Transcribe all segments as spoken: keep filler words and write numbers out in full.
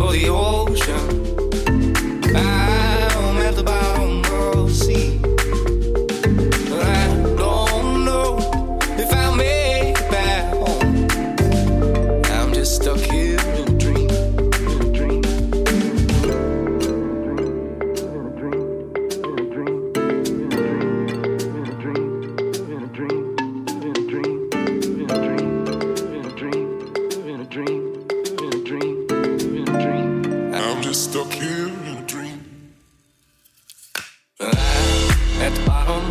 or the ocean. I don't have the bottom of the sea. But I don't know if I'll make it back home. I'm just stuck here with a dream, with a dream, with a dream, with a dream, with a dream, with a dream, with a dream, with a dream. Stuck here in a dream. But I'm at the bottom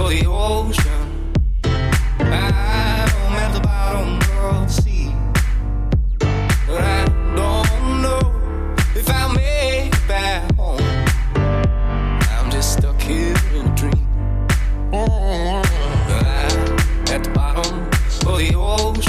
of the ocean. I'm at the bottom of the sea. But I don't know if I'll make it back home. I'm just stuck here in a dream. But I'm at the bottom of the ocean. I'm at the bottom of the sea.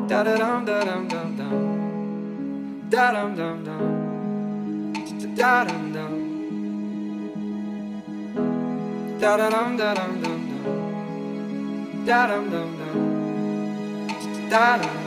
Da-da-dum-da-dum-dum-dum, da-dum-dum-dum, da-dum-dum. Da da dum da dum dum, da dum dum dum, da dum dum.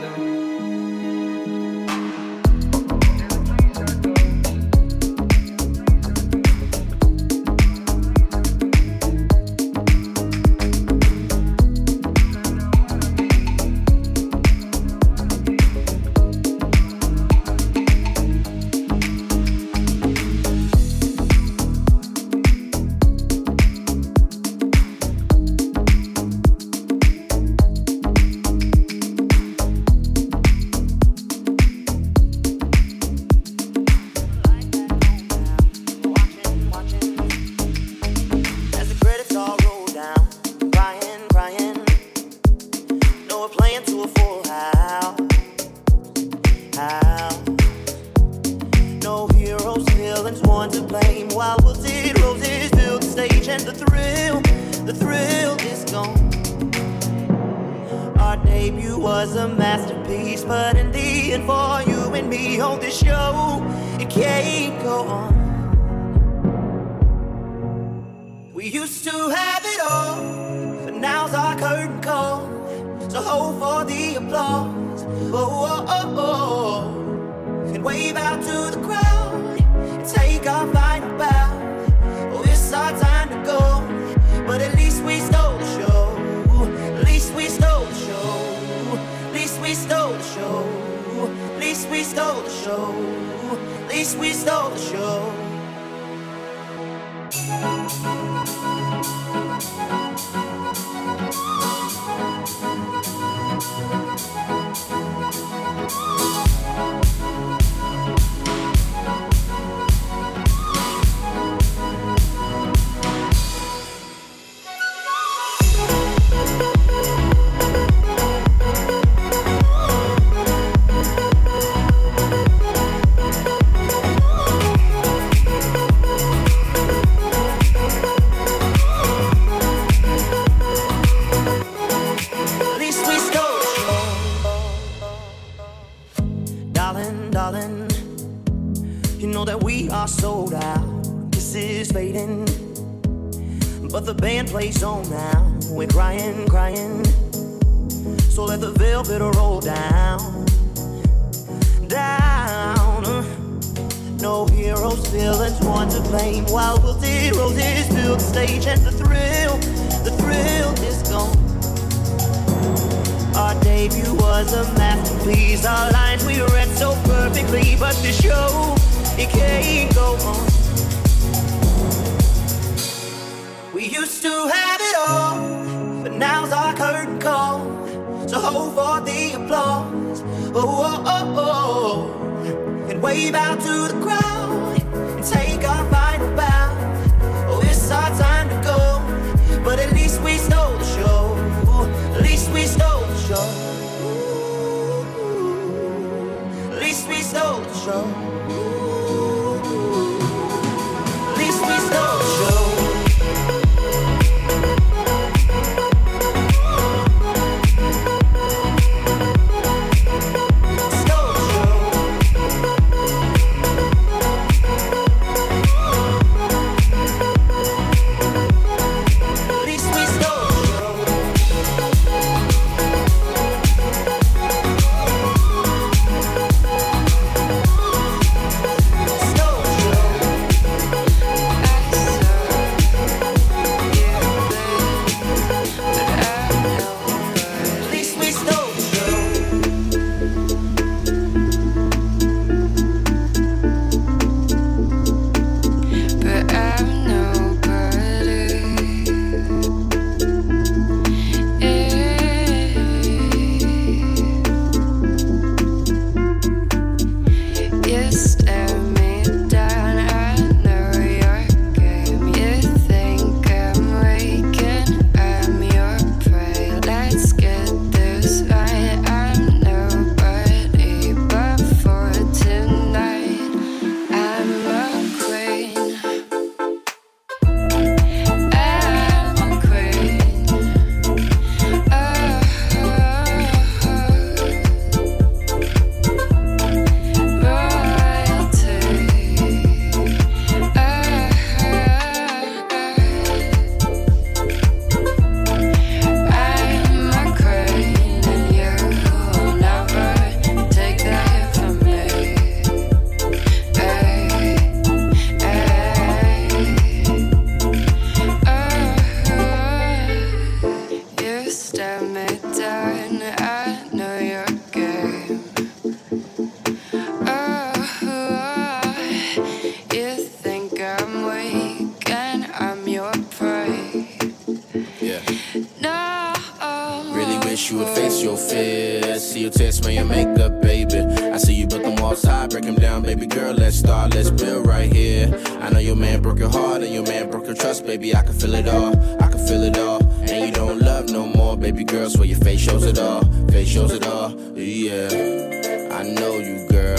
wish you would face your fears. See you text, man, your makeup, baby. I see you built them walls high, break them down, baby girl. Let's start, let's build right here. I know your man broke your heart and your man broke your trust, baby. I can feel it all, I can feel it all. And you don't love no more, baby girl. So your face shows it all, face shows it all. Yeah, I know you, girl.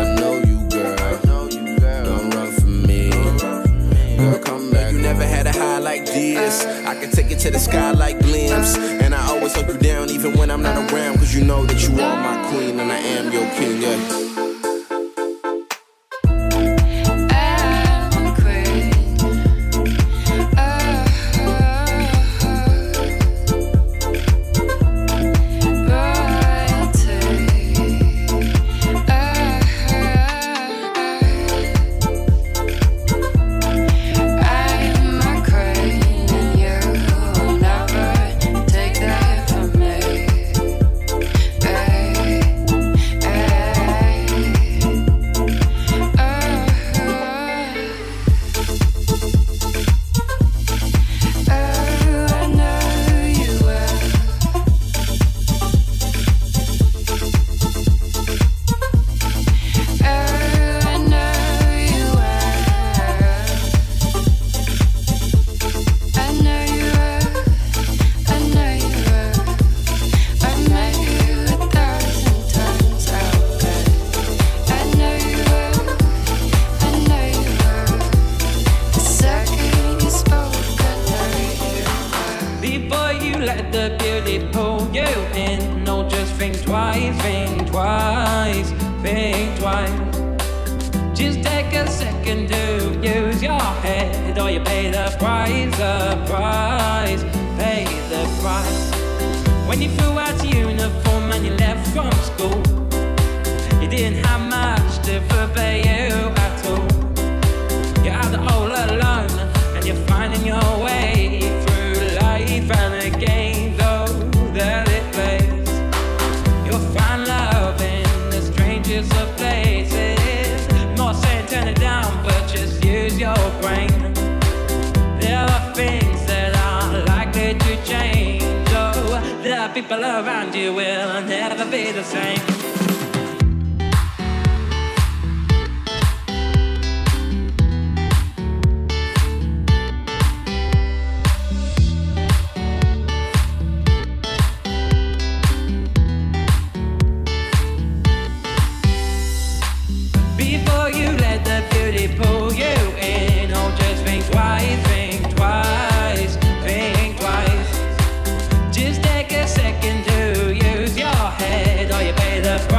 I know you, girl. Don't run from me, girl. Come back. You never had a high like this. I can take it to the sky like glimpse. And I always hold you down, even when I'm not around, 'cause you know that you are my queen and I am your king. Yeah. People around you will never be the same. Second to use your head or you pay the price.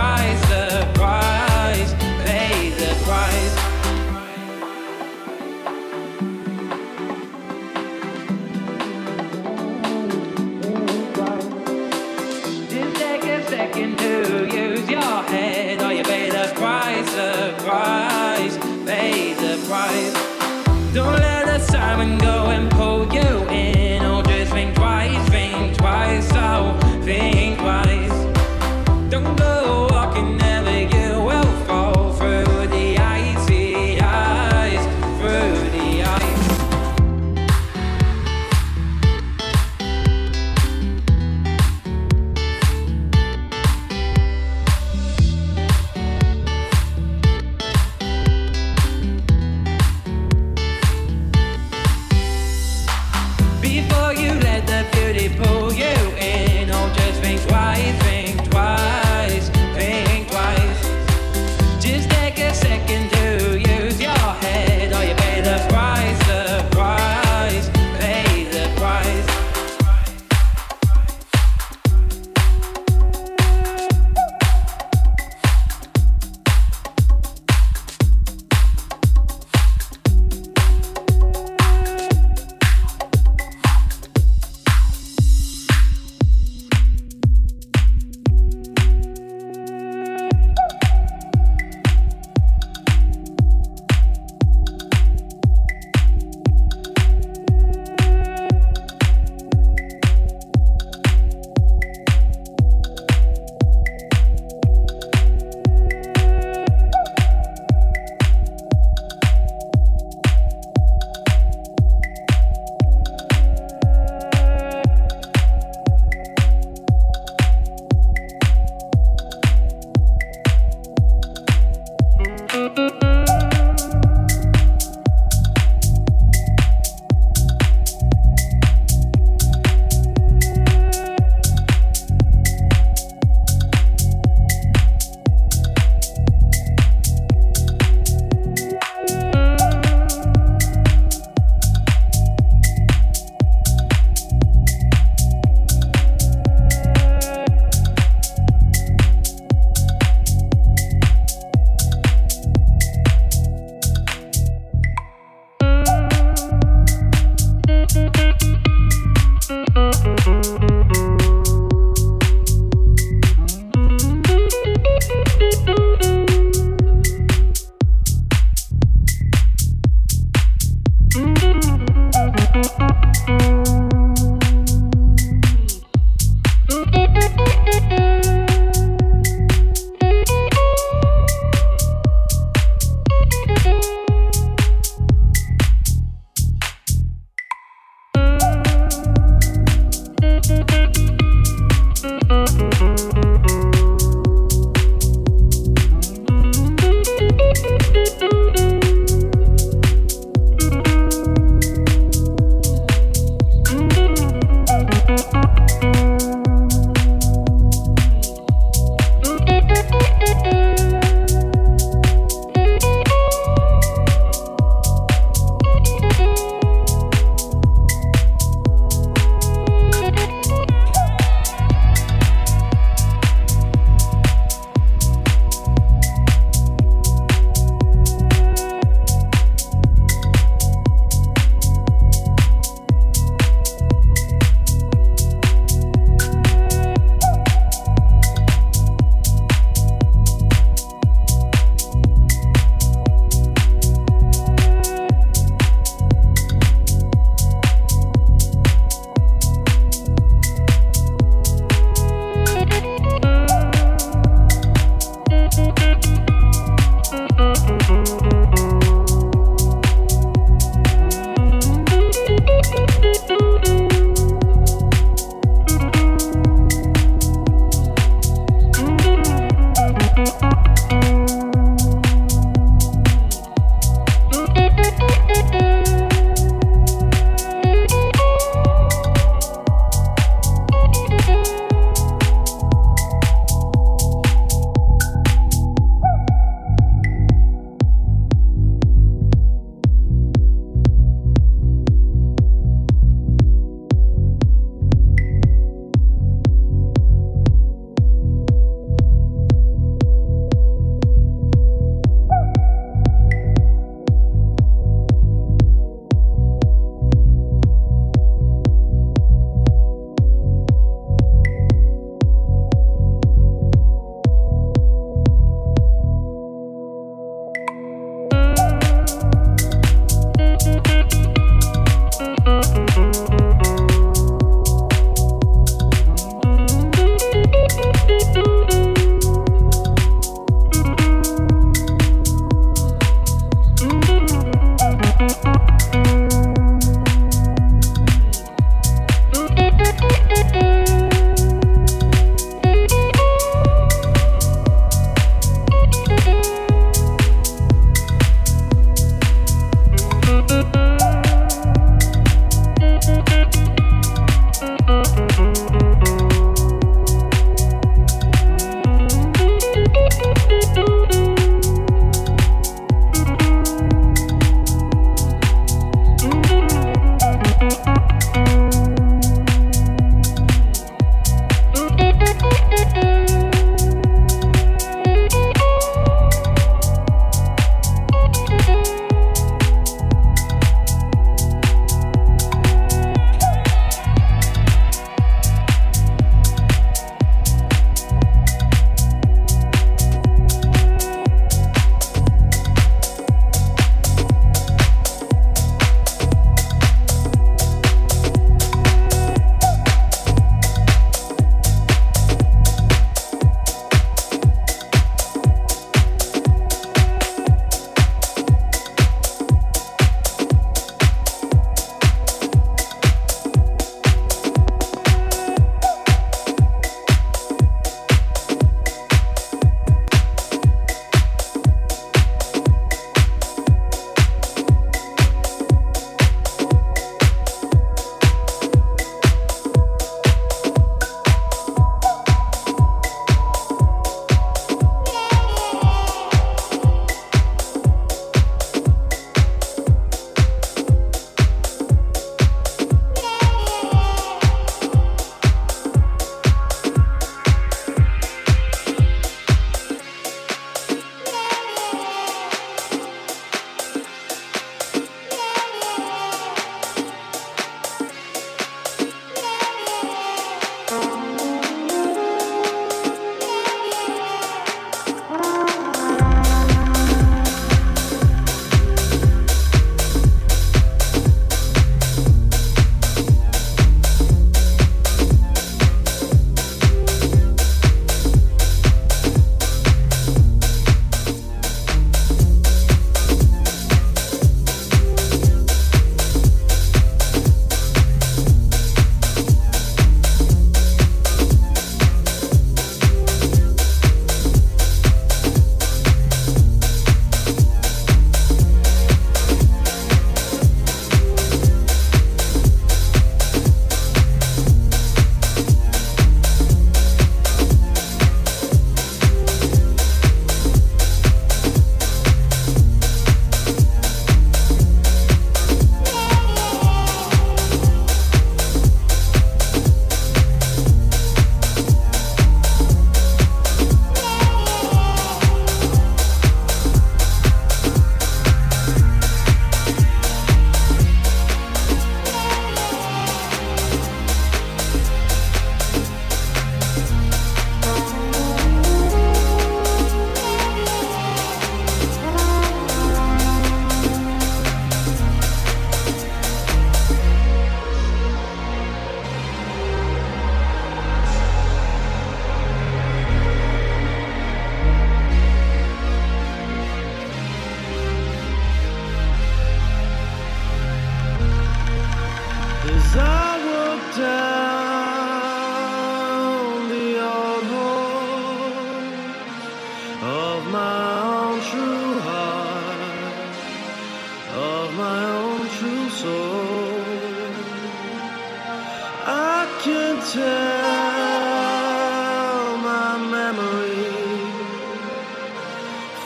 tell my memory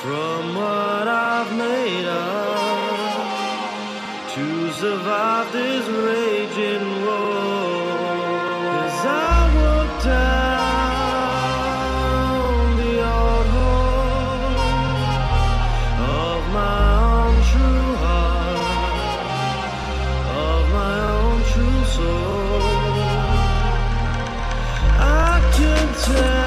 from what I've made of to survive this raging war. As I walk down the old hall of my own true heart, of my own true soul, I can tell.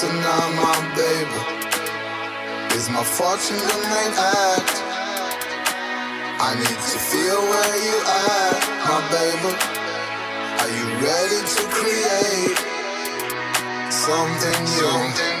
tonight, my baby. It's my fortune the main act. I need to feel where you at, my baby. Are you ready to create something new? Something new.